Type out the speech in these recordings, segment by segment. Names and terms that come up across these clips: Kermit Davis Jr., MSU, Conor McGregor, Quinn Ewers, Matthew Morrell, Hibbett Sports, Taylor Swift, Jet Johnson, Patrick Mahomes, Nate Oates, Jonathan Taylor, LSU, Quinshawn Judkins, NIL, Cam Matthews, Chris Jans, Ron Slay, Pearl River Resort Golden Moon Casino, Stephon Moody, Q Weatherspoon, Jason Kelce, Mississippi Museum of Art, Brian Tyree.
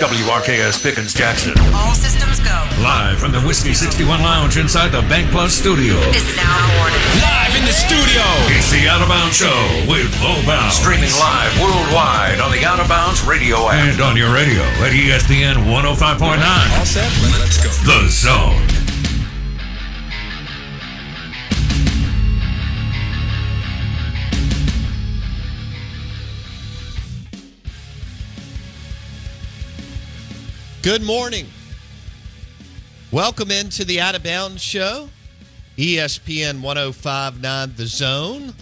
WRKS Pickens Jackson. All systems go. Live from the Whiskey 61 Lounge inside the Bank Plus Studio. This is Alan Warden. Live in the studio. It's the Out of Bounds Show with Bo Bounds. Streaming live worldwide on the Out of Bounds radio app. And on your radio at ESPN 105.9. All set. Let's go. The Zone. Good morning. Welcome into the Out of Bounds Show, ESPN 105.9 The Zone.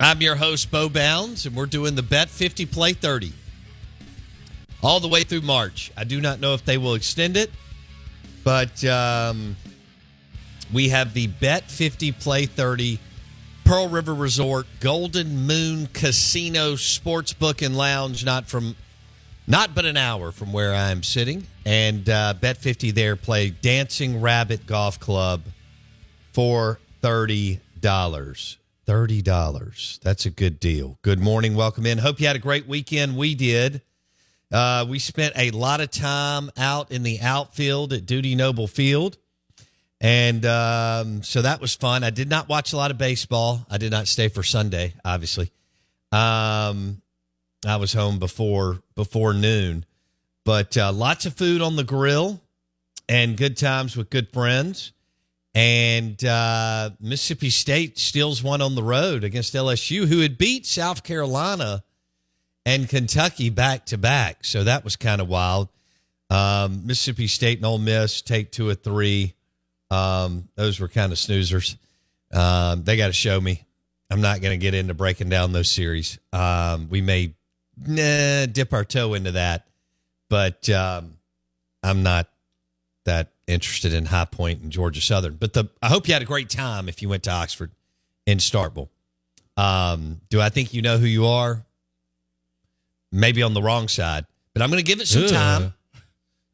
I'm your host, Bo Bounds, and we're doing the Bet 50 Play 30 all the way through March. I do not know if they will extend it, but we have the Bet 50 Play 30 Pearl River Resort Golden Moon Casino Sportsbook and Lounge, not but an hour from where I'm sitting. And Bet 50 there play Dancing Rabbit Golf Club for $30. $30. That's a good deal. Good morning. Welcome in. Hope you had a great weekend. We did. We spent a lot of time out in the outfield at Duty Noble Field. And so that was fun. I did not watch a lot of baseball. I did not stay for Sunday, obviously. I was home before noon, but lots of food on the grill and good times with good friends. And Mississippi State steals one on the road against LSU, who had beat South Carolina and Kentucky back to back. So that was kind of wild. Mississippi State and Ole Miss take 2 of 3. Those were kind of snoozers. They got to show me. I'm not going to get into breaking down those series. We may dip our toe into that, but I'm not that interested in High Point and Georgia Southern. But I hope you had a great time if you went to Oxford and Starkville. Do I think you know who you are? Maybe on the wrong side, but I'm going to give it some time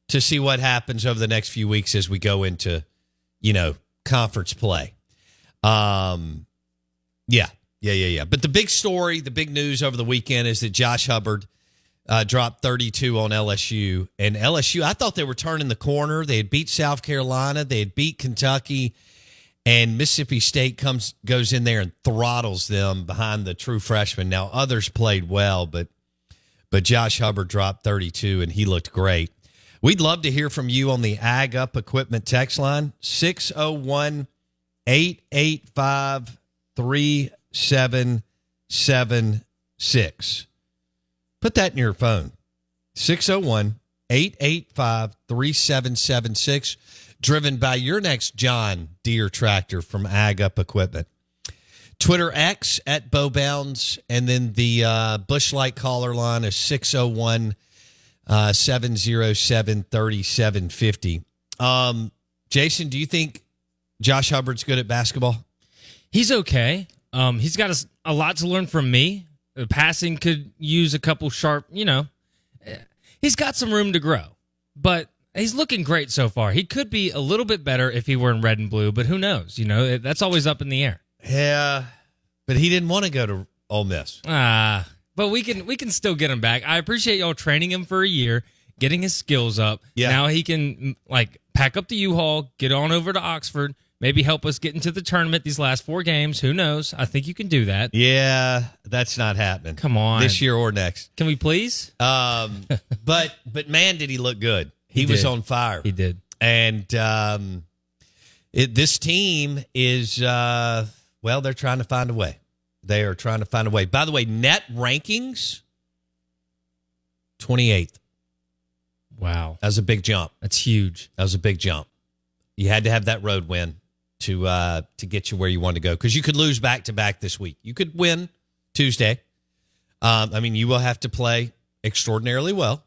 to see what happens over the next few weeks as we go into, conference play. Yeah. But the big story, the big news over the weekend is that Josh Hubbard dropped 32 on LSU. And LSU, I thought they were turning the corner. They had beat South Carolina. They had beat Kentucky. And Mississippi State goes in there and throttles them behind the true freshman. Now, others played well, but Josh Hubbard dropped 32, and he looked great. We'd love to hear from you on the Ag Up Equipment text line, 601-885 3776. Put that in your phone. 601-885-3776. Driven by your next John Deere tractor from Ag Up Equipment. Twitter X at Bo Bounds. And then the Bushlight caller line is 601-707-3750. Jason, do you think Josh Hubbard's good at basketball? He's okay. He's got a lot to learn from me. The passing could use a couple sharp, He's got some room to grow, but he's looking great so far. He could be a little bit better if he were in red and blue, but who knows? That's always up in the air. Yeah, but he didn't want to go to Ole Miss. But we can still get him back. I appreciate y'all training him for a year, getting his skills up. Yeah. Now he can, pack up the U-Haul, get on over to Oxford, maybe help us get into the tournament these last 4 games. Who knows? I think you can do that. Yeah, that's not happening. Come on. This year or next. Can we please? But man, did he look good. He was on fire. He did. And this team is, they're trying to find a way. They are trying to find a way. By the way, net rankings, 28th. Wow. That was a big jump. That's huge. That was a big jump. You had to have that road win to get you where you want to go, because you could lose back-to-back this week. You could win Tuesday. You will have to play extraordinarily well,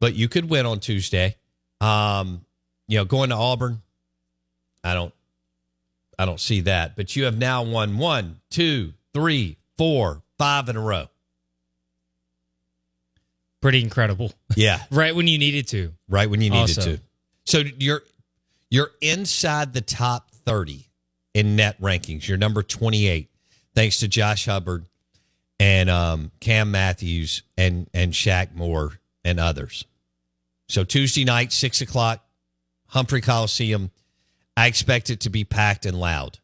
but you could win on Tuesday. Going to Auburn, I don't see that. But you have now won 1, 2, 3, 4, 5 in a row. Pretty incredible. Yeah. Right when you needed to. So you're inside the top 30 in net rankings. You're number 28, thanks to Josh Hubbard and Cam Matthews and Shaq Moore and others. So Tuesday night, 6 o'clock, Humphrey Coliseum. I expect it to be packed and loud.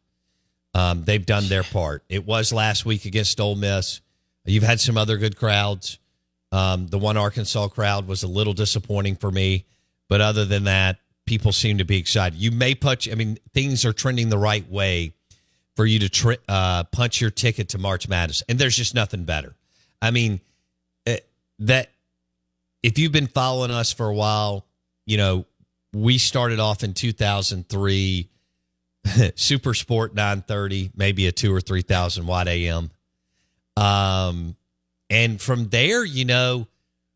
They've done their part. It was last week against Ole Miss. You've had some other good crowds. The one Arkansas crowd was a little disappointing for me. But other than that, people seem to be excited. You may punch. I mean, things are trending the right way for you to punch your ticket to March Madness. And there's just nothing better. I mean, that if you've been following us for a while, you know, we started off in 2003, Super Sport 930, maybe a 2,000 or 3,000 watt AM. And from there, you know,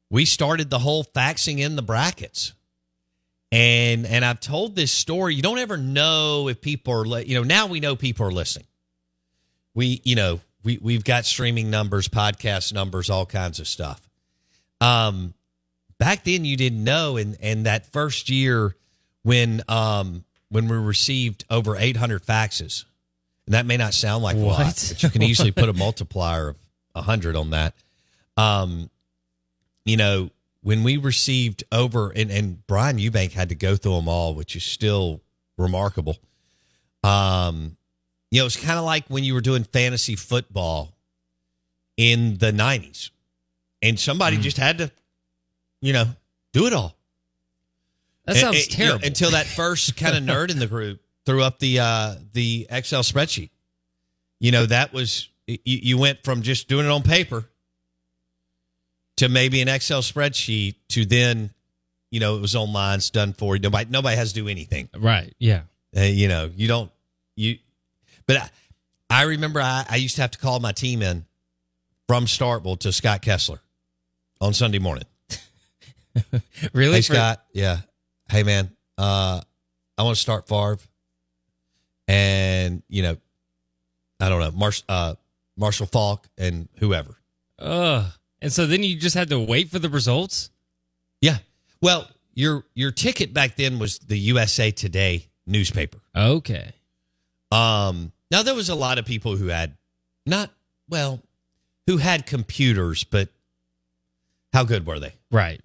we started the whole faxing in the brackets. And I've told this story. You don't ever know if people are, now we know people are listening. We've got streaming numbers, podcast numbers, all kinds of stuff. Back then you didn't know. And that first year when we received over 800 faxes, and that may not sound like a lot, but you can easily put a multiplier of 100 on that. When we received over, and Brian Eubank had to go through them all, which is still remarkable. It's kind of like when you were doing fantasy football in the 90s, and somebody just had to, do it all. That sounds terrible. Until that first kind of nerd in the group threw up the Excel spreadsheet. That was, you went from just doing it on paper to maybe an Excel spreadsheet to then, it was online, it's done for you. Nobody has to do anything. Right. Yeah. But I remember I used to have to call my team in from Starkville to Scott Kessler on Sunday morning. Really? Hey, Scott. Yeah. Hey man, I want to start Favre and, I don't know, Marshall Falk and whoever. And so then you just had to wait for the results? Yeah. Well, your ticket back then was the USA Today newspaper. Okay. Now there was a lot of people who had who had computers, but how good were they? Right.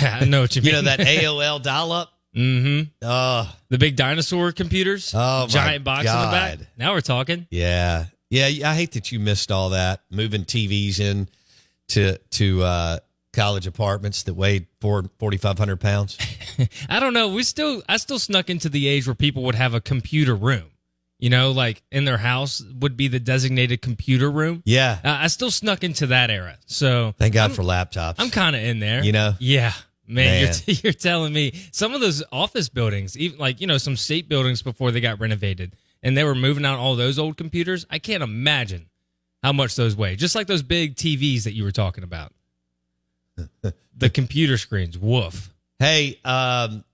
I know what you mean. That AOL dial-up? Mm-hmm. The big dinosaur computers? Oh, my giant box God. In the back? Now we're talking. Yeah. Yeah, I hate that you missed all that. Moving TVs in to college apartments that weighed 4,500 pounds. I don't know. I still snuck into the age where people would have a computer room, like in their house would be the designated computer room. Yeah. I still snuck into that era. So thank God for laptops. I'm kind of in there, Yeah, man. You're telling me some of those office buildings, even some state buildings before they got renovated and they were moving out all those old computers. I can't imagine how much those weigh. Just like those big TVs that you were talking about. The computer screens. Woof. Hey, Cam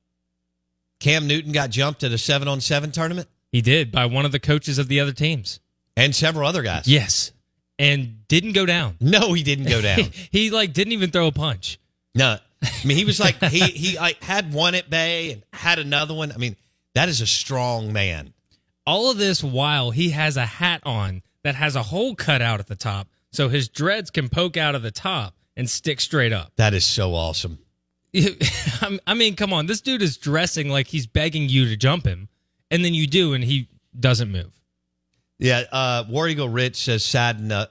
Newton got jumped at a 7-on-7 tournament? He did, by one of the coaches of the other teams. And several other guys. Yes. And didn't go down. No, he didn't go down. He didn't even throw a punch. No. I mean, he was he had one at bay and had another one. I mean, that is a strong man. All of this while he has a hat on that has a hole cut out at the top so his dreads can poke out of the top and stick straight up. That is so awesome. I mean, come on. This dude is dressing like he's begging you to jump him, and then you do, and he doesn't move. Yeah, War Eagle Rich says, side note,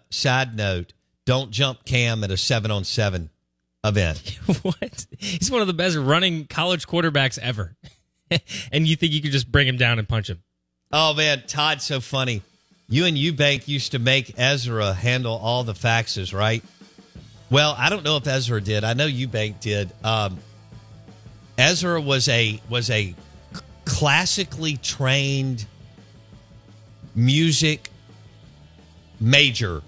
don't jump Cam at a 7-on-7 event. What? He's one of the best running college quarterbacks ever. And you think you could just bring him down and punch him. Oh, man, Todd's so funny. You and Eubank used to make Ezra handle all the faxes, right? Well, I don't know if Ezra did. I know Eubank did. Ezra was a classically trained music major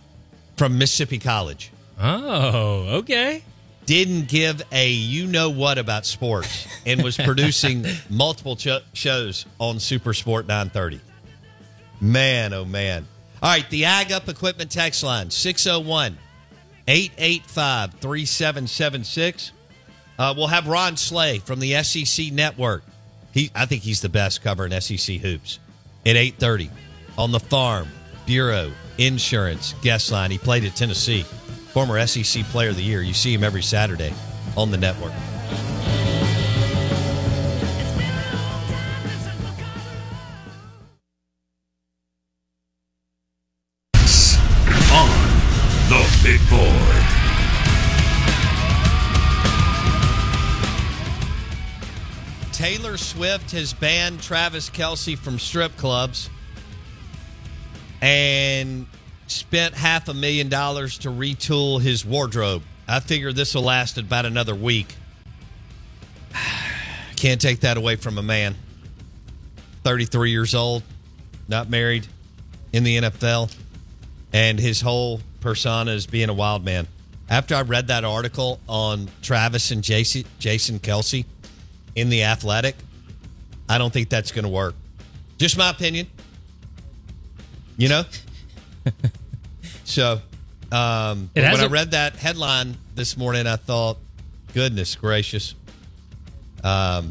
from Mississippi College. Oh, okay. Didn't give a you-know-what about sports and was producing multiple shows on Super Sport 930. Man, oh, man. All right, the Ag Up Equipment text line, 601-885-3776. We'll have Ron Slay from the SEC Network. I think he's the best covering SEC hoops at 8:30 on the Farm Bureau Insurance guest line. He played at Tennessee, former SEC Player of the Year. You see him every Saturday on the network. Taylor Swift has banned Travis Kelce from strip clubs and spent $500,000 to retool his wardrobe. I figure this will last about another week. Can't take that away from a man. 33 years old, not married, in the NFL, and his whole persona is being a wild man. After I read that article on Travis and Jason Kelce in The Athletic, I don't think that's going to work. Just my opinion. You know? So, when I read that headline this morning, I thought, goodness gracious. I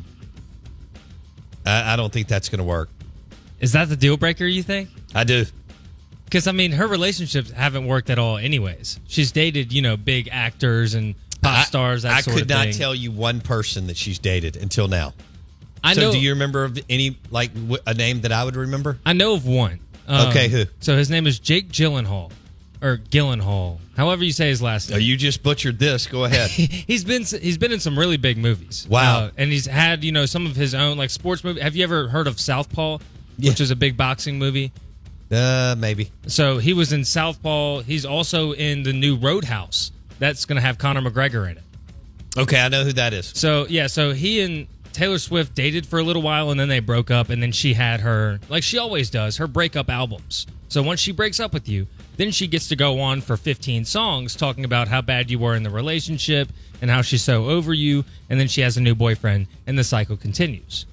don't think that's going to work. Is that the deal breaker, you think? I do. Because, I mean, her relationships haven't worked at all anyways. She's dated, you know, big actors and pop stars, that sort of thing. I could not tell you one person that she's dated until now. So do you remember of any, like, a name that I would remember? I know of one. Okay, who? So his name is Jake Gyllenhaal, or Gyllenhaal, however you say his last name. Oh, you just butchered this. Go ahead. He's been in some really big movies. Wow. And he's had, you know, some of his own, like, sports movies. Have you ever heard of Southpaw, which is a big boxing movie? Maybe. So he was in Southpaw. He's also in the new Roadhouse. That's going to have Conor McGregor in it. Okay, I know who that is. So, yeah, so he and Taylor Swift dated for a little while, and then they broke up, and then she had her, like she always does, her breakup albums. So once she breaks up with you, then she gets to go on for 15 songs talking about how bad you were in the relationship and how she's so over you, and then she has a new boyfriend, and the cycle continues.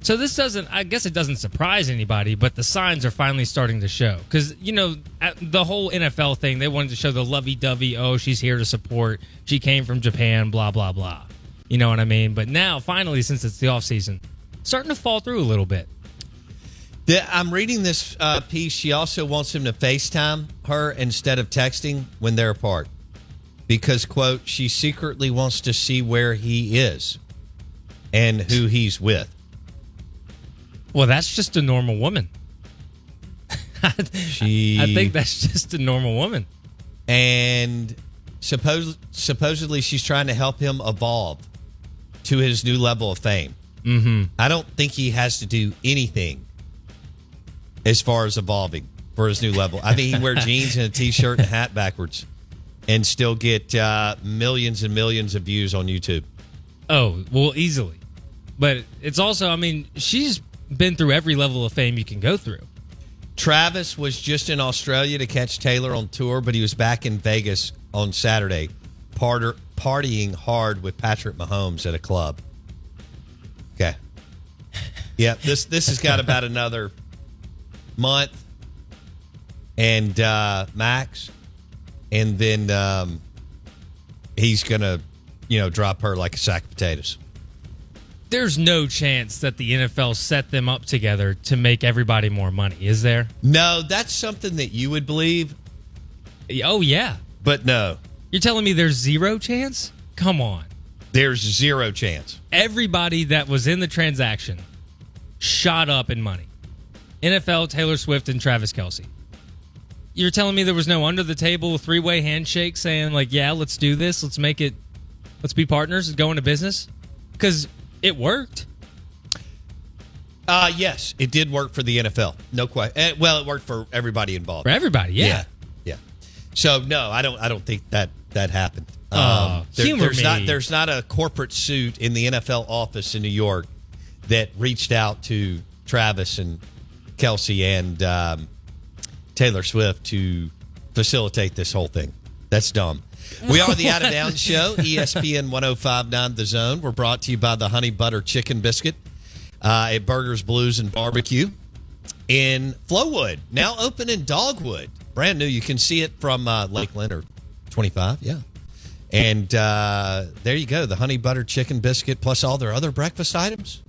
So this doesn't, I guess it doesn't surprise anybody, but the signs are finally starting to show. Because, you know, the whole NFL thing, they wanted to show the lovey-dovey, oh, she's here to support, she came from Japan, blah, blah, blah. You know what I mean? But now, finally, since it's the offseason, starting to fall through a little bit. I'm reading this piece. She also wants him to FaceTime her instead of texting when they're apart. Because, quote, she secretly wants to see where he is and who he's with. Well, that's just a normal woman. I think that's just a normal woman. And supposedly she's trying to help him evolve to his new level of fame. Mm-hmm. I don't think he has to do anything as far as evolving for his new level. I think he can wear jeans and a T-shirt and a hat backwards and still get millions and millions of views on YouTube. Oh, well, easily. But it's also, I mean, she's been through every level of fame you can go through. Travis was just in Australia to catch Taylor on tour, but he was back in Vegas on Saturday, partying hard with Patrick Mahomes at a club. Okay. Yeah, this has got about another month and max, and then he's gonna, you know, drop her like a sack of potatoes. There's no chance that the NFL set them up together to make everybody more money, is there? No, that's something that you would believe. Oh, yeah. But no. You're telling me there's zero chance? Come on. There's zero chance. Everybody that was in the transaction shot up in money. NFL, Taylor Swift, and Travis Kelce. You're telling me there was no under-the-table three-way handshake saying, like, yeah, let's do this, let's make it, let's be partners and go into business? Because it worked. Yes, it did work for the NFL. No question. Well, it worked for everybody involved. For everybody, yeah. So no, I don't think that happened. There's not a corporate suit in the NFL office in New York that reached out to Travis and Kelce and Taylor Swift to facilitate this whole thing. That's dumb. We are the Out of Bounds Show, ESPN 105.9 The Zone. We're brought to you by the Honey Butter Chicken Biscuit at Burgers, Blues, and Barbecue in Flowood. Now open in Dogwood. Brand new. You can see it from Lakeland or 25. Yeah. And there you go. The Honey Butter Chicken Biscuit plus all their other breakfast items.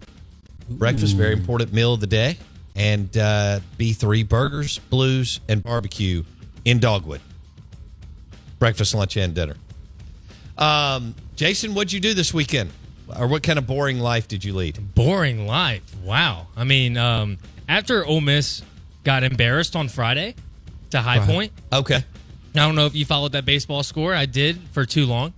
Breakfast, very important meal of the day. And B3 Burgers, Blues, and Barbecue in Dogwood. Breakfast, lunch, and dinner. Jason, what'd you do this weekend? Or what kind of boring life did you lead? Boring life? Wow. I mean, after Ole Miss got embarrassed on Friday to High Point. Okay. I don't know if you followed that baseball score. I did for too long.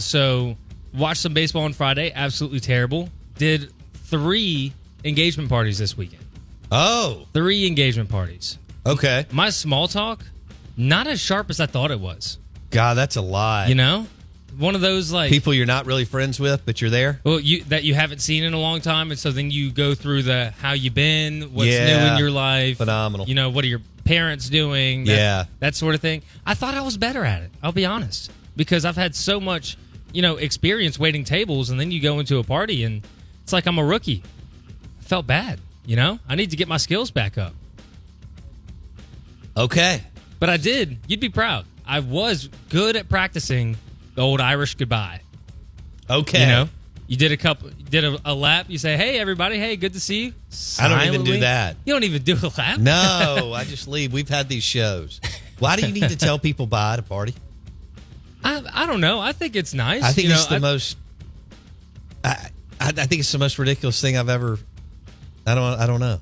So watched some baseball on Friday. Absolutely terrible. Did 3 engagement parties this weekend. Oh. 3 engagement parties. Okay. My small talk, not as sharp as I thought it was. God, that's a lot. You know? One of those, like... people you're not really friends with, but you're there? Well, that you haven't seen in a long time, and so then you go through the how you been, what's new in your life. Phenomenal. You know, what are your parents doing? That sort of thing. I thought I was better at it, I'll be honest, because I've had so much, you know, experience waiting tables, and then you go into a party, and it's like I'm a rookie. I felt bad, you know? I need to get my skills back up. Okay. But I did. You'd be proud. I was good at practicing the old Irish goodbye. Okay. You know, you did a lap. You say, hey, everybody. Hey, good to see you. Silently. I don't even do that. You don't even do a lap? No, I just leave. We've had these shows. Why do you need to tell people bye at a party? I don't know. I think it's nice. I think it's the most ridiculous thing I've ever. I don't know.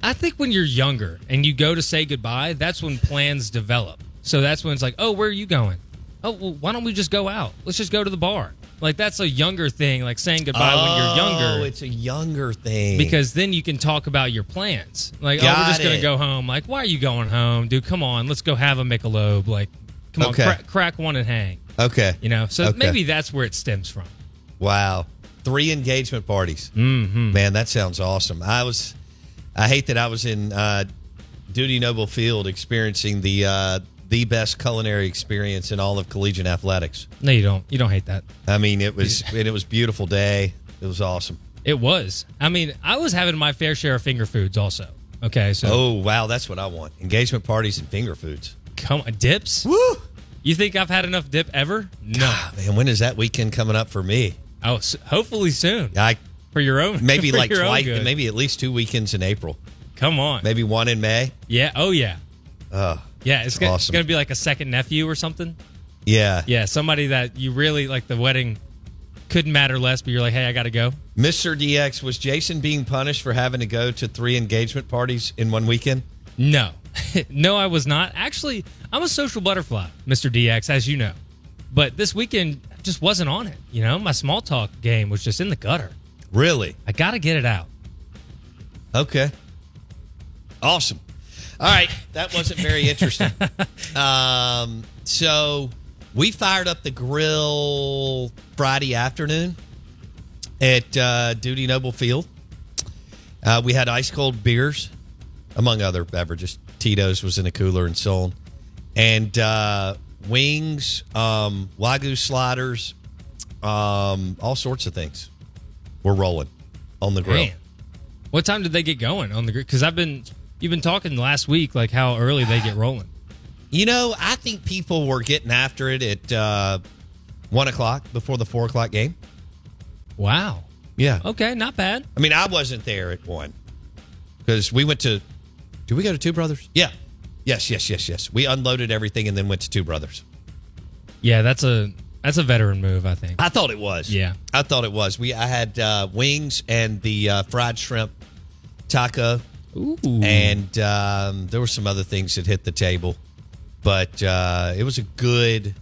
I think when you're younger and you go to say goodbye, that's when plans develop. So that's when it's like, oh, where are you going? Oh, well, why don't we just go out? Let's just go to the bar. Like, that's a younger thing, like saying goodbye when you're younger. Oh, it's a younger thing. Because then you can talk about your plans. Like, oh, we're just going to go home. Like, why are you going home? Dude, come on. Let's go have a Michelob. Like, come on, crack one and hang. Okay. You know, so maybe that's where it stems from. Wow. 3 engagement parties. Mm-hmm. Man, that sounds awesome. I hate that I was in Duty Noble Field experiencing the best culinary experience in all of collegiate athletics. No, you don't. You don't hate that. I mean, it was a beautiful day. It was awesome. It was. I mean, I was having my fair share of finger foods also. Okay, so. Oh, wow. That's what I want. Engagement parties and finger foods. Come on, dips? Woo! You think I've had enough dip ever? No. God, man, when is that weekend coming up for me? Oh, so hopefully soon. For your own. Maybe like twice. Maybe at least 2 weekends in April. Come on. Maybe 1 in May. Yeah. Oh, yeah. Yeah, it's going to be like a second nephew or something. Yeah. Yeah, somebody that you really, like the wedding couldn't matter less, but you're like, hey, I got to go. Mr. DX, was Jason being punished for having to go to 3 engagement parties in one weekend? No. No, I was not. Actually, I'm a social butterfly, Mr. DX, as you know. But this weekend just wasn't on it. You know, my small talk game was just in the gutter. Really? I got to get it out. Okay. Awesome. All right, that wasn't very interesting. So we fired up the grill Friday afternoon at Duty Noble Field. We had ice-cold beers, among other beverages. Tito's was in a cooler and so on. And wings, Wagyu sliders, all sorts of things were rolling on the grill. Man. What time did they get going on the grill? Because You've been talking last week, like how early they get rolling. You know, I think people were getting after it at 1 o'clock before the 4 o'clock game. Wow. Yeah. Okay, not bad. I mean, I wasn't there at 1 because we went to... Did we go to Two Brothers? Yeah. Yes. We unloaded everything and then went to Two Brothers. Yeah, that's a veteran move, I think. I thought it was. Yeah. I thought it was. I had wings and the fried shrimp taco. Ooh. And there were some other things that hit the table, but it was a good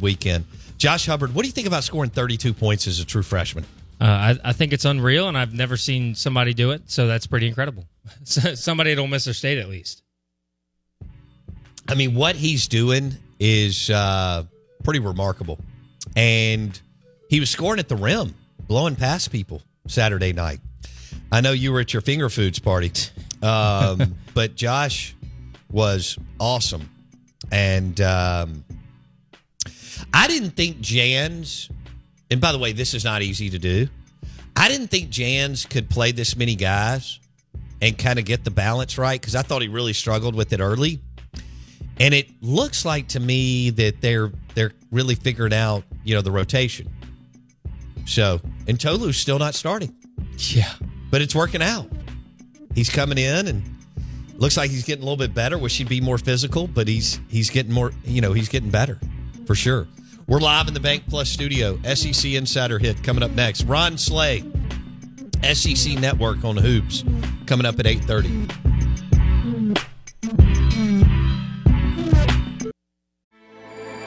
weekend. Josh Hubbard, what do you think about scoring 32 points as a true freshman? I think it's unreal, and I've never seen somebody do it, so that's pretty incredible. Somebody that'll miss their state at least. I mean, what he's doing is pretty remarkable, and he was scoring at the rim, blowing past people Saturday night. I know you were at your finger foods party, but Josh was awesome. And I didn't think Jans, and by the way, this is not easy to do. I didn't think Jans could play this many guys and kind of get the balance right, because I thought he really struggled with it early. And it looks like to me that they're really figuring out, you know, the rotation. So, and Tolu's still not starting. Yeah. But it's working out. He's coming in and looks like he's getting a little bit better. Wish he'd be more physical, but he's getting better for sure. We're live in the Bank Plus Studio. SEC Insider Hit coming up next. Ron Slay, SEC Network on Hoops, coming up at 8:30.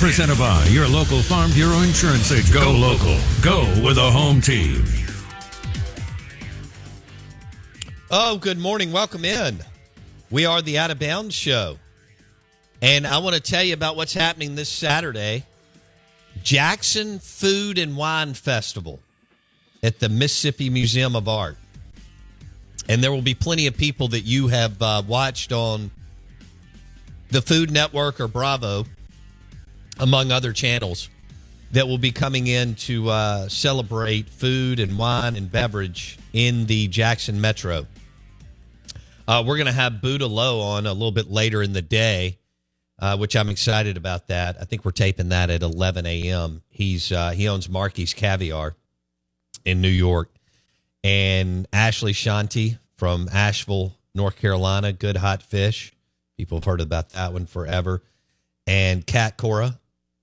Presented by your local Farm Bureau Insurance agent. Go local. Go with a home team. Oh, good morning. Welcome in. We are the Out of Bounds Show. And I want to tell you about what's happening this Saturday. Jackson Food and Wine Festival at the Mississippi Museum of Art. And there will be plenty of people that you have watched on the Food Network or Bravo, among other channels, that will be coming in to celebrate food and wine and beverage in the Jackson Metro. We're going to have Buddha Low on a little bit later in the day, which I'm excited about that. I think we're taping that at 11 a.m. He owns Marky's Caviar in New York. And Ashley Shanti from Asheville, North Carolina, Good Hot Fish. People have heard about that one forever. And Kat Cora,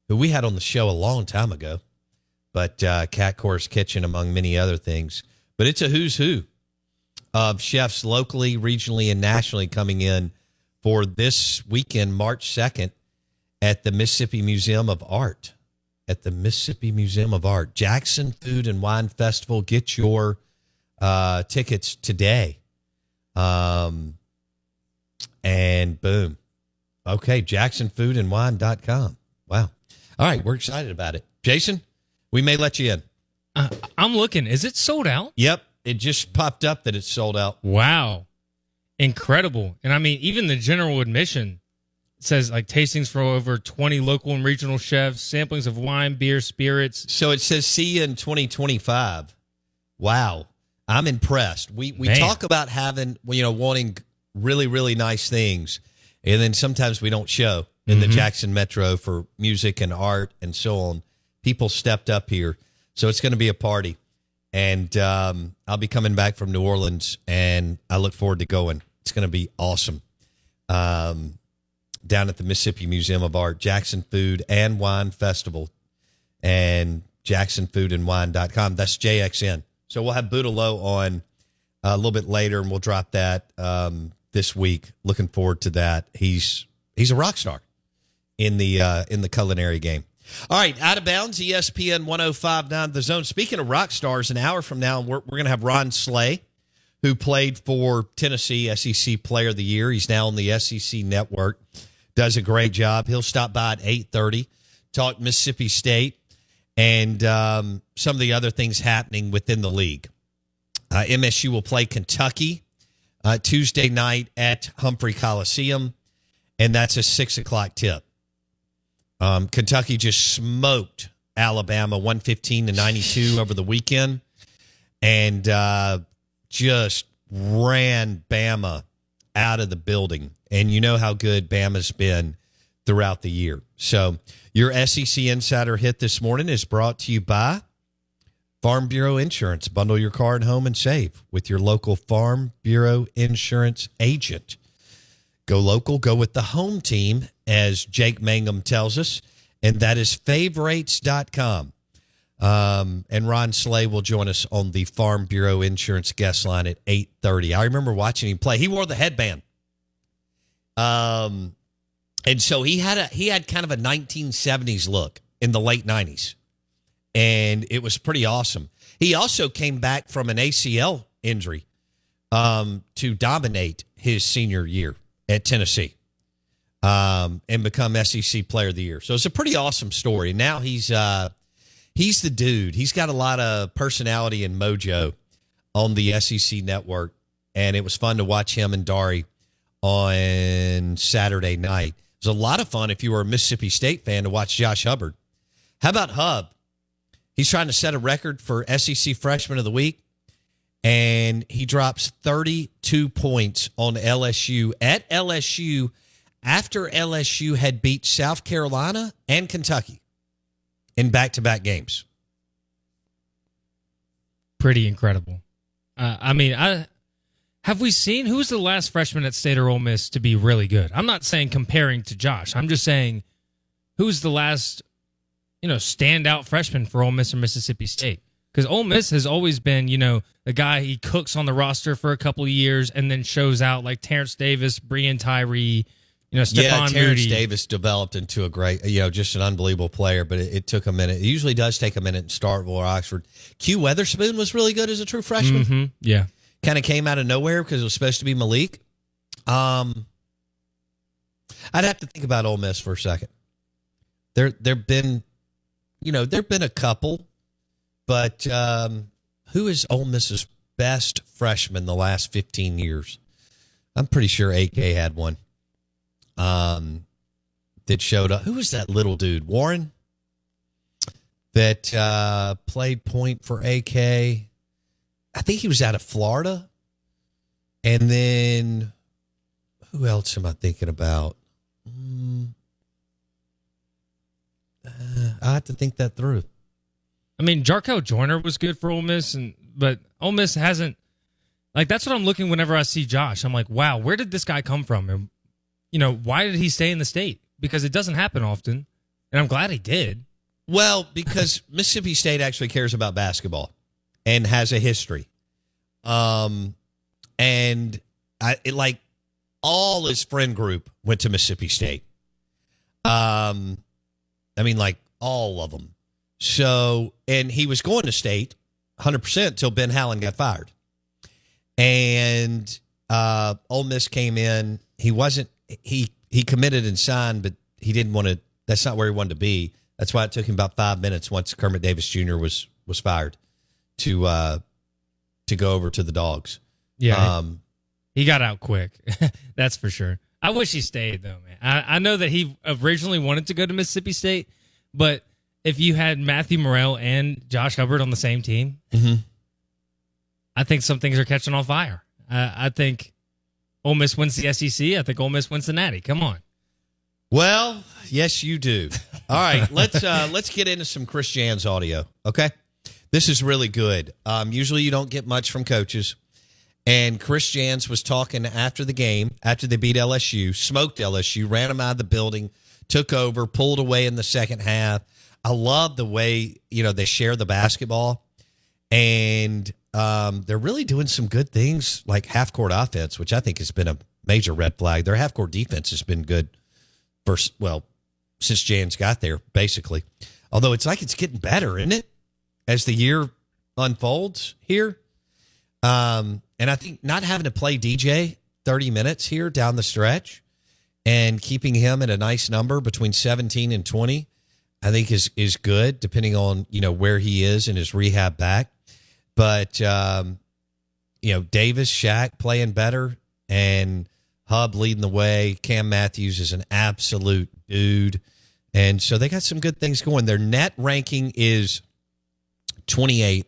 who we had on the show a long time ago, but Cat Cora's Kitchen, among many other things. But it's a who's who of chefs locally, regionally, and nationally coming in for this weekend, March 2nd, at the Mississippi Museum of Art. At the Mississippi Museum of Art. Jackson Food and Wine Festival. Get your tickets today. And boom. Okay, jacksonfoodandwine.com. Wow. All right, we're excited about it. Jason, we may let you in. I'm looking. Is it sold out? Yep. It just popped up that it's sold out. Wow. Incredible. And I mean, even the general admission says like tastings for over 20 local and regional chefs, samplings of wine, beer, spirits. So it says see you in 2025. Wow. I'm impressed. We talk about having, wanting really, really nice things. And then sometimes we don't show in the Jackson Metro for music and art and so on. People stepped up here. So it's going to be a party. And I'll be coming back from New Orleans, and I look forward to going. It's going to be awesome. Down at the Mississippi Museum of Art, Jackson Food and Wine Festival, and jacksonfoodandwine.com. That's JXN. So we'll have Buddha Low on a little bit later, and we'll drop that this week. Looking forward to that. He's a rock star in the culinary game. All right, Out of Bounds, ESPN 105.9 The Zone. Speaking of rock stars, an hour from now, we're going to have Ron Slay, who played for Tennessee, SEC Player of the Year. He's now on the SEC Network. Does a great job. He'll stop by at 8:30, talk Mississippi State, and some of the other things happening within the league. MSU will play Kentucky Tuesday night at Humphrey Coliseum, and that's a 6 o'clock tip. Kentucky just smoked Alabama 115-92 over the weekend, and just ran Bama out of the building. And you know how good Bama's been throughout the year. So your SEC Insider Hit this morning is brought to you by Farm Bureau Insurance. Bundle your car and home and save with your local Farm Bureau Insurance agent. Go local, go with the home team, as Jake Mangum tells us, and that is favorites.com. And Ron Slay will join us on the Farm Bureau Insurance guest line at 8:30. I remember watching him play. He wore the headband. And so he had kind of a 1970s look in the late 90s. And it was pretty awesome. He also came back from an ACL injury to dominate his senior year at Tennessee and become SEC Player of the Year. So it's a pretty awesome story. Now he's the dude. He's got a lot of personality and mojo on the SEC Network, and it was fun to watch him and Dari on Saturday night. It was a lot of fun if you were a Mississippi State fan to watch Josh Hubbard. How about Hub? He's trying to set a record for SEC Freshman of the Week, and he drops 32 points on LSU at LSU after LSU had beat South Carolina and Kentucky in back-to-back games. Pretty incredible. Have we seen who's the last freshman at State or Ole Miss to be really good? I'm not saying comparing to Josh. I'm just saying who's the last, standout freshman for Ole Miss or Mississippi State. Because Ole Miss has always been, the guy he cooks on the roster for a couple of years and then shows out like Terrence Davis, Brian Tyree, Stephon Terrence Moody. Davis developed into a great, just an unbelievable player, but it took a minute. It usually does take a minute in Starkville or Oxford. Q Weatherspoon was really good as a true freshman. Mm-hmm. Yeah. Kind of came out of nowhere because it was supposed to be Malik. I'd have to think about Ole Miss for a second. There've been a couple, but who is Ole Miss's best freshman the last 15 years? I'm pretty sure AK had one that showed up. Who was that little dude, Warren, that played point for AK? I think he was out of Florida. And then who else am I thinking about? I have to think that through. I mean, Jarko Joyner was good for Ole Miss, but Ole Miss hasn't. Like, that's what I'm looking whenever I see Josh. I'm like, wow, where did this guy come from? And, why did he stay in the state? Because it doesn't happen often. And I'm glad he did. Well, because Mississippi State actually cares about basketball. And has a history. All his friend group went to Mississippi State. All of them. So, and he was going to State 100% until Ben Hallen got fired. And Ole Miss came in. He committed and signed, but he didn't want to, that's not where he wanted to be. That's why it took him about 5 minutes once Kermit Davis Jr. was fired. To go over to the Dogs. Yeah. He got out quick. That's for sure. I wish he stayed though, man. I know that he originally wanted to go to Mississippi State, but if you had Matthew Morrell and Josh Hubbard on the same team, mm-hmm. I think some things are catching on fire. I think Ole Miss wins the SEC. I think Ole Miss wins the Natty. Come on. Well, yes, you do. All right. Let's get into some Chris Jans audio. Okay. This is really good. Usually you don't get much from coaches. And Chris Jans was talking after the game, after they beat LSU, smoked LSU, ran them out of the building, took over, pulled away in the second half. I love the way, they share the basketball. And they're really doing some good things like half-court offense, which I think has been a major red flag. Their half-court defense has been good since Jans got there, basically. Although it's getting better, isn't it? As the year unfolds here. And I think not having to play DJ 30 minutes here down the stretch and keeping him at a nice number between 17 and 20, I think is good depending on, where he is in his rehab back. But, Davis, Shaq playing better and Hub leading the way. Cam Matthews is an absolute dude. And so they got some good things going. Their net ranking is 28,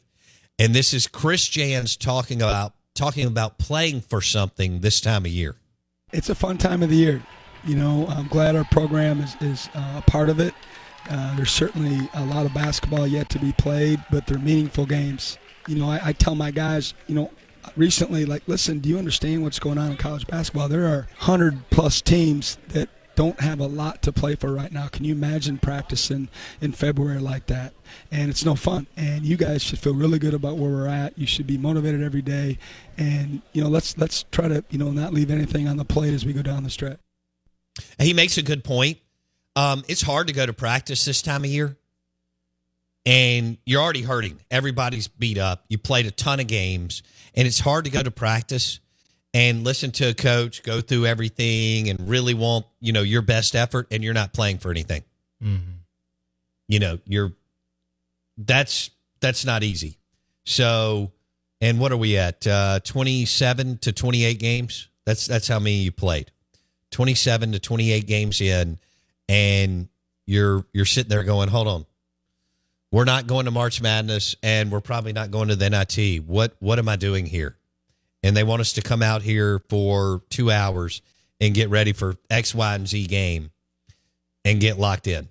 and this is Chris Jans talking about playing for something this time of year. It's a fun time of the year. I'm glad our program is a part of it. There's certainly a lot of basketball yet to be played, but they're meaningful games. I tell my guys, recently, like, listen, do you understand what's going on in college basketball? There are 100-plus teams that don't have a lot to play for right now. Can you imagine practicing in February like that? And it's no fun. And you guys should feel really good about where we're at. You should be motivated every day. And, let's try to, not leave anything on the plate as we go down the stretch. He makes a good point. It's hard to go to practice this time of year. And you're already hurting. Everybody's beat up. You played a ton of games. And it's hard to go to practice and listen to a coach go through everything and really want, your best effort, and you're not playing for anything. Mm-hmm. That's not easy. So, and what are we at? 27 to 28 games? That's how many you played. 27 to 28 games in, and you're sitting there going, hold on, we're not going to March Madness, and we're probably not going to the NIT. What am I doing here? And they want us to come out here for 2 hours and get ready for X, Y, and Z game and get locked in.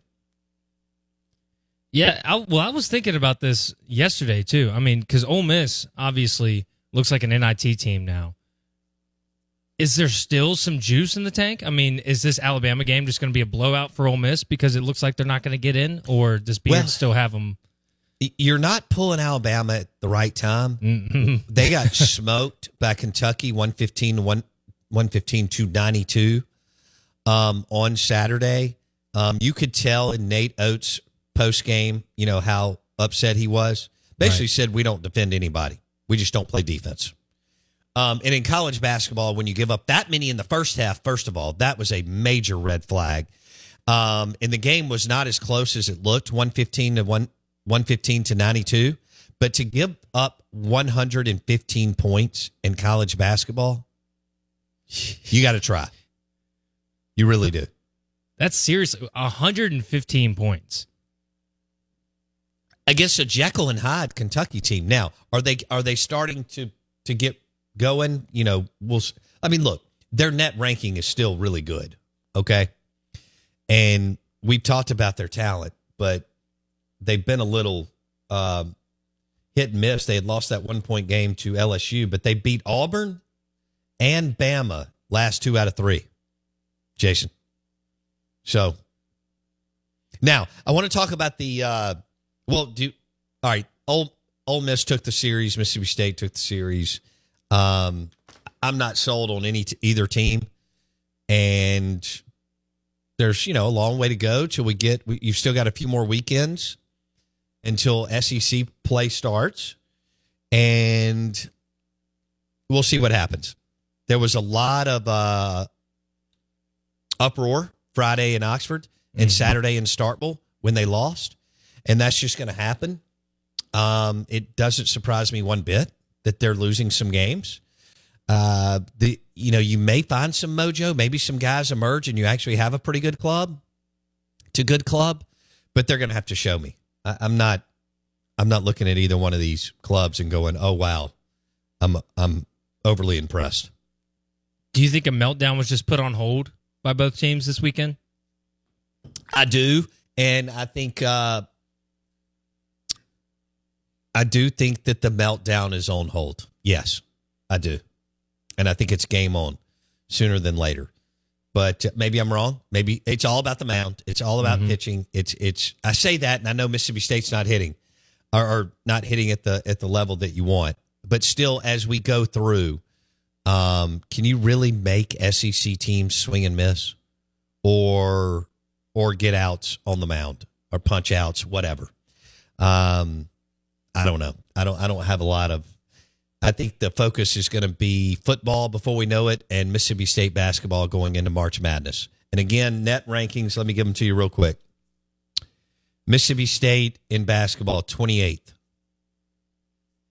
Yeah, I was thinking about this yesterday, too. I mean, because Ole Miss obviously looks like an NIT team now. Is there still some juice in the tank? I mean, is this Alabama game just going to be a blowout for Ole Miss because it looks like they're not going to get in, or does Beard still have them? You're not pulling Alabama at the right time. Mm-hmm. They got smoked by Kentucky 115 to 92 on Saturday. You could tell in Nate Oates' post game, you know, how upset he was. Basically said, we don't defend anybody. We just don't play defense. And in college basketball, when you give up that many in the first half, first of all, that was a major red flag. And the game was not as close as it looked, 115 to 92. But to give up 115 points in college basketball, you got to try. You really do. That's seriously 115 points. I guess a Jekyll and Hyde Kentucky team. Now, are they starting to get going? You know, look, their net ranking is still really good, okay? And we've talked about their talent, but they've been a little hit and miss. They had lost that 1-point game to LSU, but they beat Auburn and Bama last 2 out of 3, Jason. So now I want to talk about the all right. Ole Miss took the series. Mississippi State took the series. I'm not sold on either team, and there's, you know, a long way to go till you've still got a few more weekends until SEC play starts, and we'll see what happens. There was a lot of uproar Friday in Oxford and Saturday in Starkville when they lost, and that's just going to happen. It doesn't surprise me one bit that they're losing some games. You may find some mojo, maybe some guys emerge, and you actually have a pretty good club. It's a good club, but they're going to have to show me. I'm not looking at either one of these clubs and going, "Oh wow, I'm overly impressed." Do you think a meltdown was just put on hold by both teams this weekend? I do, and I do think that the meltdown is on hold. Yes, I do. And I think it's game on sooner than later. But maybe I'm wrong. Maybe it's all about the mound. It's all about pitching. It's I say that, and I know Mississippi State's not hitting or not hitting at the level that you want. But still, as we go through, can you really make SEC teams swing and miss or get outs on the mound or punch outs, whatever? I don't know. I don't have a lot of. I think the focus is going to be football before we know it, and Mississippi State basketball going into March Madness. And again, net rankings. Let me give them to you real quick. Mississippi State in basketball, 28th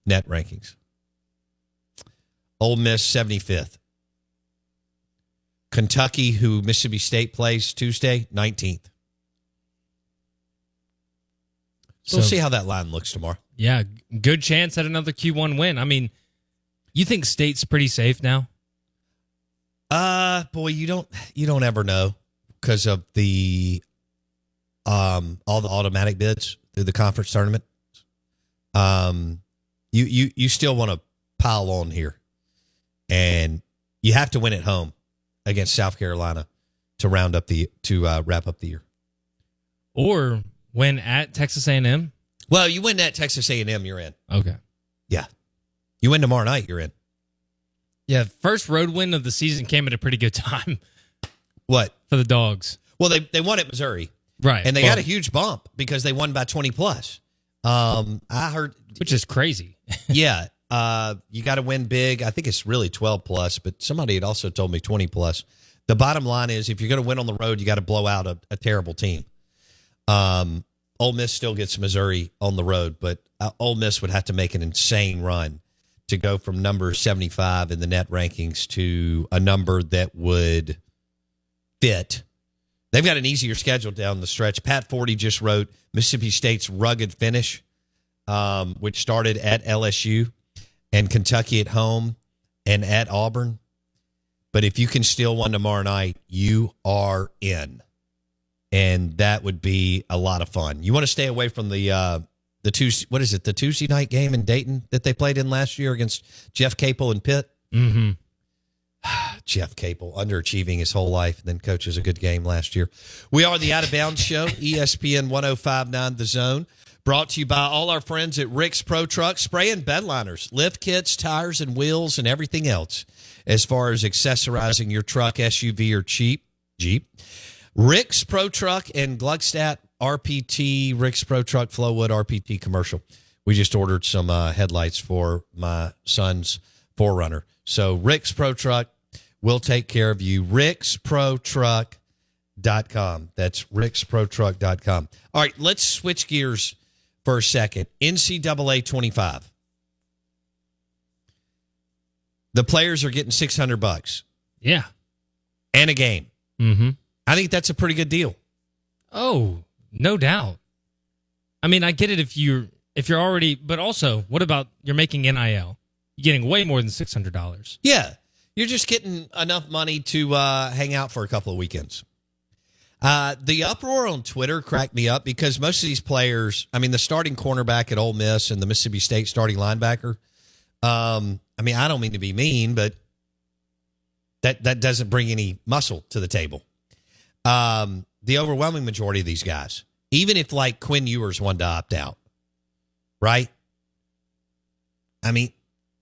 net rankings. Ole Miss, 75th. Kentucky, who Mississippi State plays Tuesday, 19th. We'll see how that line looks tomorrow. Yeah, good chance at another Q1 win. I mean, you think State's pretty safe now? Boy, you don't ever know because of the all the automatic bids through the conference tournament. You still want to pile on here, and you have to win at home against South Carolina to wrap up the year, or win at Texas A&M. Well, you win at Texas A&M, you're in. Okay. Yeah. You win tomorrow night, you're in. Yeah, first road win of the season came at a pretty good time. What? For the Dogs. Well, they won at Missouri. Right. And they got a huge bump because they won by 20+. I heard. Which is crazy. Yeah. You got to win big. I think it's really 12+, but somebody had also told me 20+. The bottom line is if you're going to win on the road, you got to blow out a terrible team. Ole Miss still gets Missouri on the road, but Ole Miss would have to make an insane run to go from number 75 in the net rankings to a number that would fit. They've got an easier schedule down the stretch. Pat Forty just wrote Mississippi State's rugged finish, which started at LSU and Kentucky at home and at Auburn. But if you can steal one tomorrow night, you are in. And that would be a lot of fun. You want to stay away from the Tuesday night game in Dayton that they played in last year against Jeff Capel and Pitt? Mm-hmm. Jeff Capel, underachieving his whole life, then coaches a good game last year. We are the Out of Bounds Show, ESPN 105.9 The Zone, brought to you by all our friends at Rick's Pro Truck, spray and bed liners, lift kits, tires and wheels, and everything else. As far as accessorizing your truck, SUV, or Jeep, Rick's Pro Truck and Gluckstadt RPT, Rick's Pro Truck, Flowwood RPT commercial. We just ordered some headlights for my son's 4Runner. So Rick's Pro Truck will take care of you. RicksProTruck.com. That's RicksProTruck.com. All right, let's switch gears for a second. NCAA 25. The players are getting $600. Yeah. And a game. Mm-hmm. I think that's a pretty good deal. Oh, no doubt. I mean, I get it if you're already, but also, what about you're making NIL? Getting way more than $600. Yeah. You're just getting enough money to hang out for a couple of weekends. The uproar on Twitter cracked me up because most of these players, I mean, the starting cornerback at Ole Miss and the Mississippi State starting linebacker, I mean, I don't mean to be mean, but that doesn't bring any muscle to the table. The overwhelming majority of these guys, even if like Quinn Ewers wanted to opt out, right? I mean,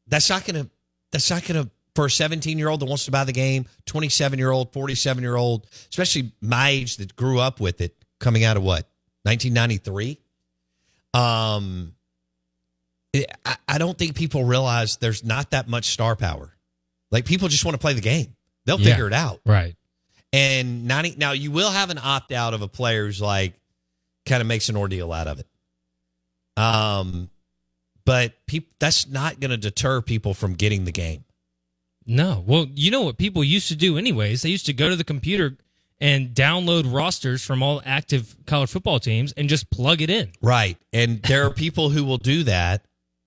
That's not gonna for a 17-year-old that wants to buy the game, 27-year-old, 47-year-old, especially my age that grew up with it, coming out of what, 1993. I don't think people realize there's not that much star power. Like people just want to play the game; they'll figure it out, right? And now you will have an opt out of a player who's like kind of makes an ordeal out of it. But that's not going to deter people from getting the game. No. Well, you know what people used to do anyways? They used to go to the computer and download rosters from all active college football teams and just plug it in. Right. And there are people who will do that,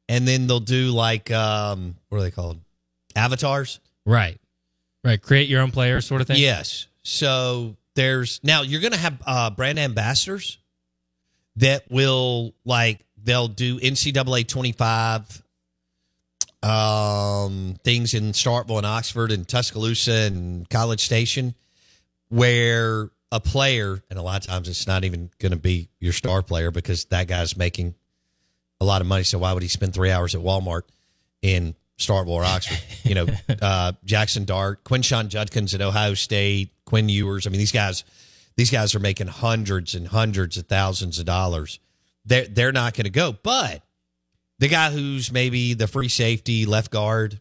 and then they'll do like, what are they called? Avatars? Right. Right. Create your own player sort of thing. Yes. So now you're going to have brand ambassadors that will like, they'll do NCAA 25 things in Starkville and Oxford and Tuscaloosa and College Station where a player, and a lot of times it's not even going to be your star player because that guy's making a lot of money, so why would he spend 3 hours at Walmart in Starkville or Oxford? You know, Jackson Dart, Quinshawn Judkins at Ohio State, Quinn Ewers. I mean, these guys are making hundreds and hundreds of thousands of dollars. They're not going to go. But the guy who's maybe the free safety, left guard,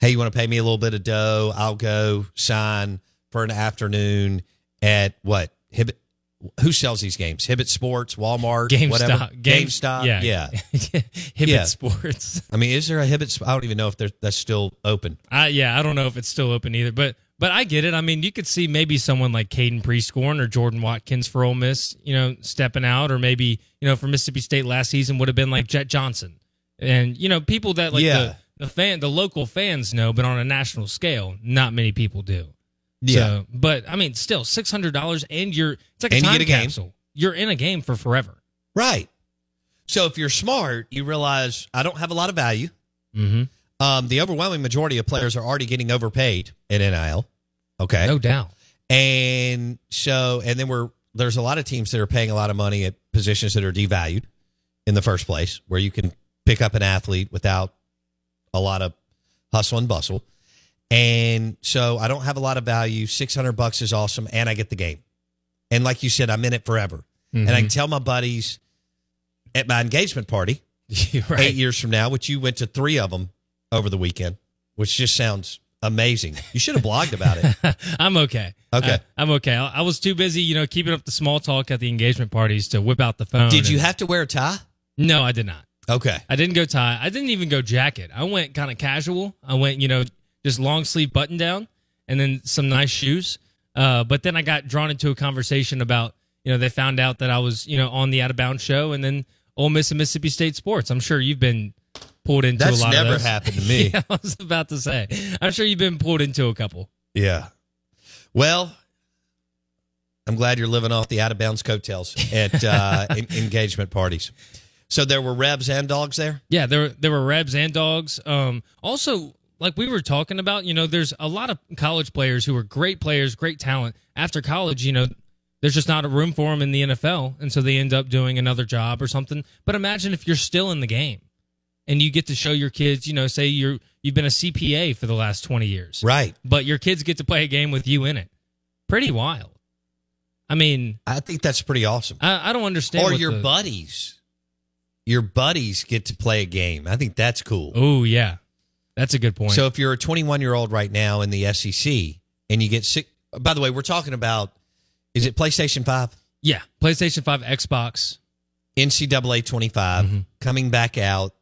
hey, you want to pay me a little bit of dough? I'll go sign for an afternoon at what? Hibbett? Who sells these games? Hibbett Sports, Walmart, GameStop, whatever. GameStop. Yeah. Hibbett Sports. I mean, is there a Hibbett? I don't even know if that's still open. I don't know if it's still open either. But I get it. I mean, you could see maybe someone like Caden Prescorn or Jordan Watkins for Ole Miss, you know, stepping out, or maybe, you know, for Mississippi State last season would have been like Jet Johnson. And, you know, people that like the local fans know, but on a national scale, not many people do. Yeah. So, but I mean, still $600 and it's like a time capsule. You're in a game for forever. Right. So if you're smart, you realize I don't have a lot of value. Mm-hmm. The overwhelming majority of players are already getting overpaid at NIL. Okay. No doubt. And so, and then there's a lot of teams that are paying a lot of money at positions that are devalued in the first place, where you can pick up an athlete without a lot of hustle and bustle. And so I don't have a lot of value. $600 is awesome. And I get the game. And like you said, I'm in it forever. Mm-hmm. And I can tell my buddies at my engagement party right. 8 years from now, which you went to three of them over the weekend, which just sounds amazing. You should have blogged about it. I'm okay. I'm okay. I was too busy, you know, keeping up the small talk at the engagement parties to whip out the phone. Did you have to wear a tie? No, I did not. Okay. I didn't go tie. I didn't even go jacket. I went kind of casual. I went, you know, just long sleeve button down and then some nice shoes. But then I got drawn into a conversation about, you know, they found out that I was, you know, on the Out of Bounds show, and then Ole Miss and Mississippi State sports. I'm sure you've been pulled into a lot of those. That's never happened to me. Yeah, I was about to say. I'm sure you've been pulled into a couple. Yeah. Well, I'm glad you're living off the Out of Bounds coattails at engagement parties. So there were Rebs and dogs there? Yeah, there were Rebs and dogs. Also, like we were talking about, you know, there's a lot of college players who are great players, great talent. After college, you know, there's just not a room for them in the NFL, and so they end up doing another job or something. But imagine if you're still in the game and you get to show your kids, you know, say you've been a CPA for the last 20 years. Right. But your kids get to play a game with you in it. Pretty wild. I mean, I think that's pretty awesome. I don't understand. Or your buddies. Your buddies get to play a game. I think that's cool. Oh, yeah. That's a good point. So if you're a 21-year-old right now in the SEC and you get sick... By the way, we're talking about... Is it PlayStation 5? Yeah. PlayStation 5, Xbox. NCAA 25 coming back out.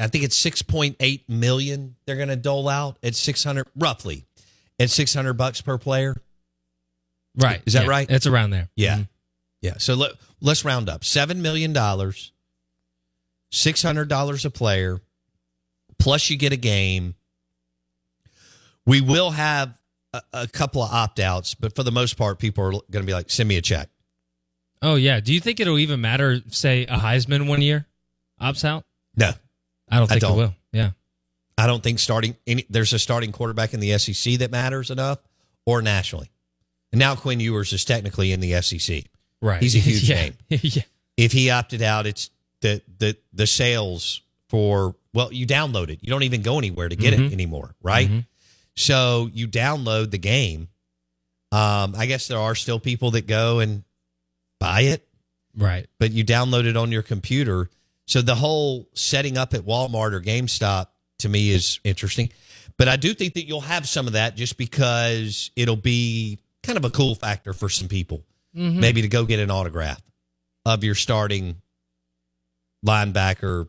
I think it's $6.8 million they're going to dole out at $600 per player. Right. Is that right? It's around there. Yeah. Mm-hmm. Yeah. So let's round up. $7 million... $600 a player, plus you get a game. We will have a couple of opt-outs, but for the most part, people are going to be like, send me a check. Oh, yeah. Do you think it'll even matter, say, a Heisman one year opts out? No. I don't think it will. Yeah. I don't think there's a starting quarterback in the SEC that matters enough or nationally. And now Quinn Ewers is technically in the SEC. Right. He's a huge name. Yeah. If he opted out, it's... The sales for, well, you download it. You don't even go anywhere to get it anymore, right? So you download the game. I guess there are still people that go and buy it. Right. But you download it on your computer. So the whole setting up at Walmart or GameStop to me is interesting. But I do think that you'll have some of that just because it'll be kind of a cool factor for some people. Maybe to go get an autograph of your starting linebacker,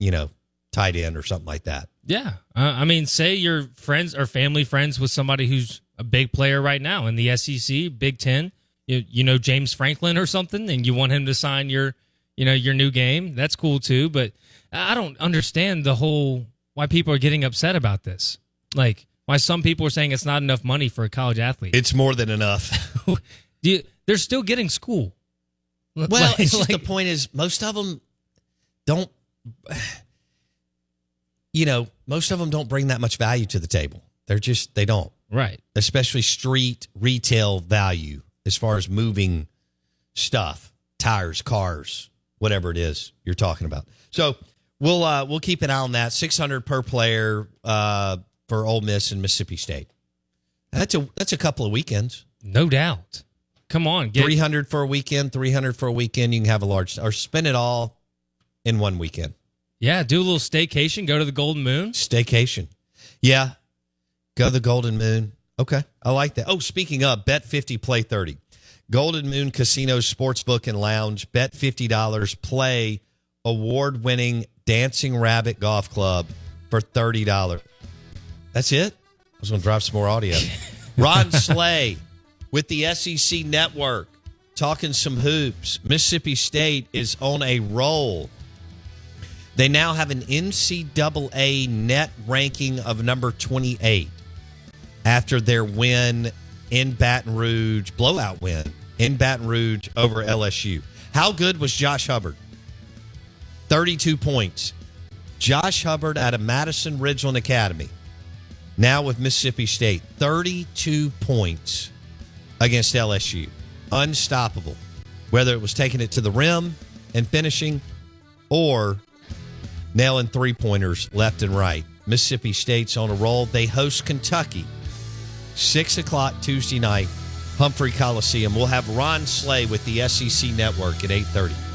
you know, tight end or something like that. Yeah. I mean, say you're friends or family friends with somebody who's a big player right now in the SEC, Big Ten, you know, James Franklin or something, and you want him to sign your, you know, your new game. That's cool too. But I don't understand the whole, why people are getting upset about this. Like why some people are saying it's not enough money for a college athlete. It's more than enough. They're still getting school. Well, it's just the point is most of them, don't bring that much value to the table. They don't. Right. Especially street retail value as far as moving stuff, tires, cars, whatever it is you're talking about. So we'll keep an eye on that. $600 per player for Ole Miss and Mississippi State. That's a couple of weekends. No doubt. Come on. $300 for a weekend, $300 for a weekend. You can have a large, or spend it all in one weekend. Yeah, do a little staycation, go to the Golden Moon. Staycation. Yeah, go to the Golden Moon. Okay, I like that. Oh, speaking of, bet 50, play 30. Golden Moon Casino Sportsbook and Lounge, bet $50, play award-winning Dancing Rabbit Golf Club for $30. That's it? I was going to drop some more audio. Ron Slay with the SEC Network talking some hoops. Mississippi State is on a roll. They now have an NCAA net ranking of number 28 after their win in Baton Rouge, blowout win in Baton Rouge over LSU. How good was Josh Hubbard? 32 points. Josh Hubbard out of Madison Ridgeland Academy, now with Mississippi State, 32 points against LSU. Unstoppable, whether it was taking it to the rim and finishing or nailing three-pointers left and right. Mississippi State's on a roll. They host Kentucky, 6 o'clock Tuesday night, Humphrey Coliseum. We'll have Ron Slay with the SEC Network at 8:30.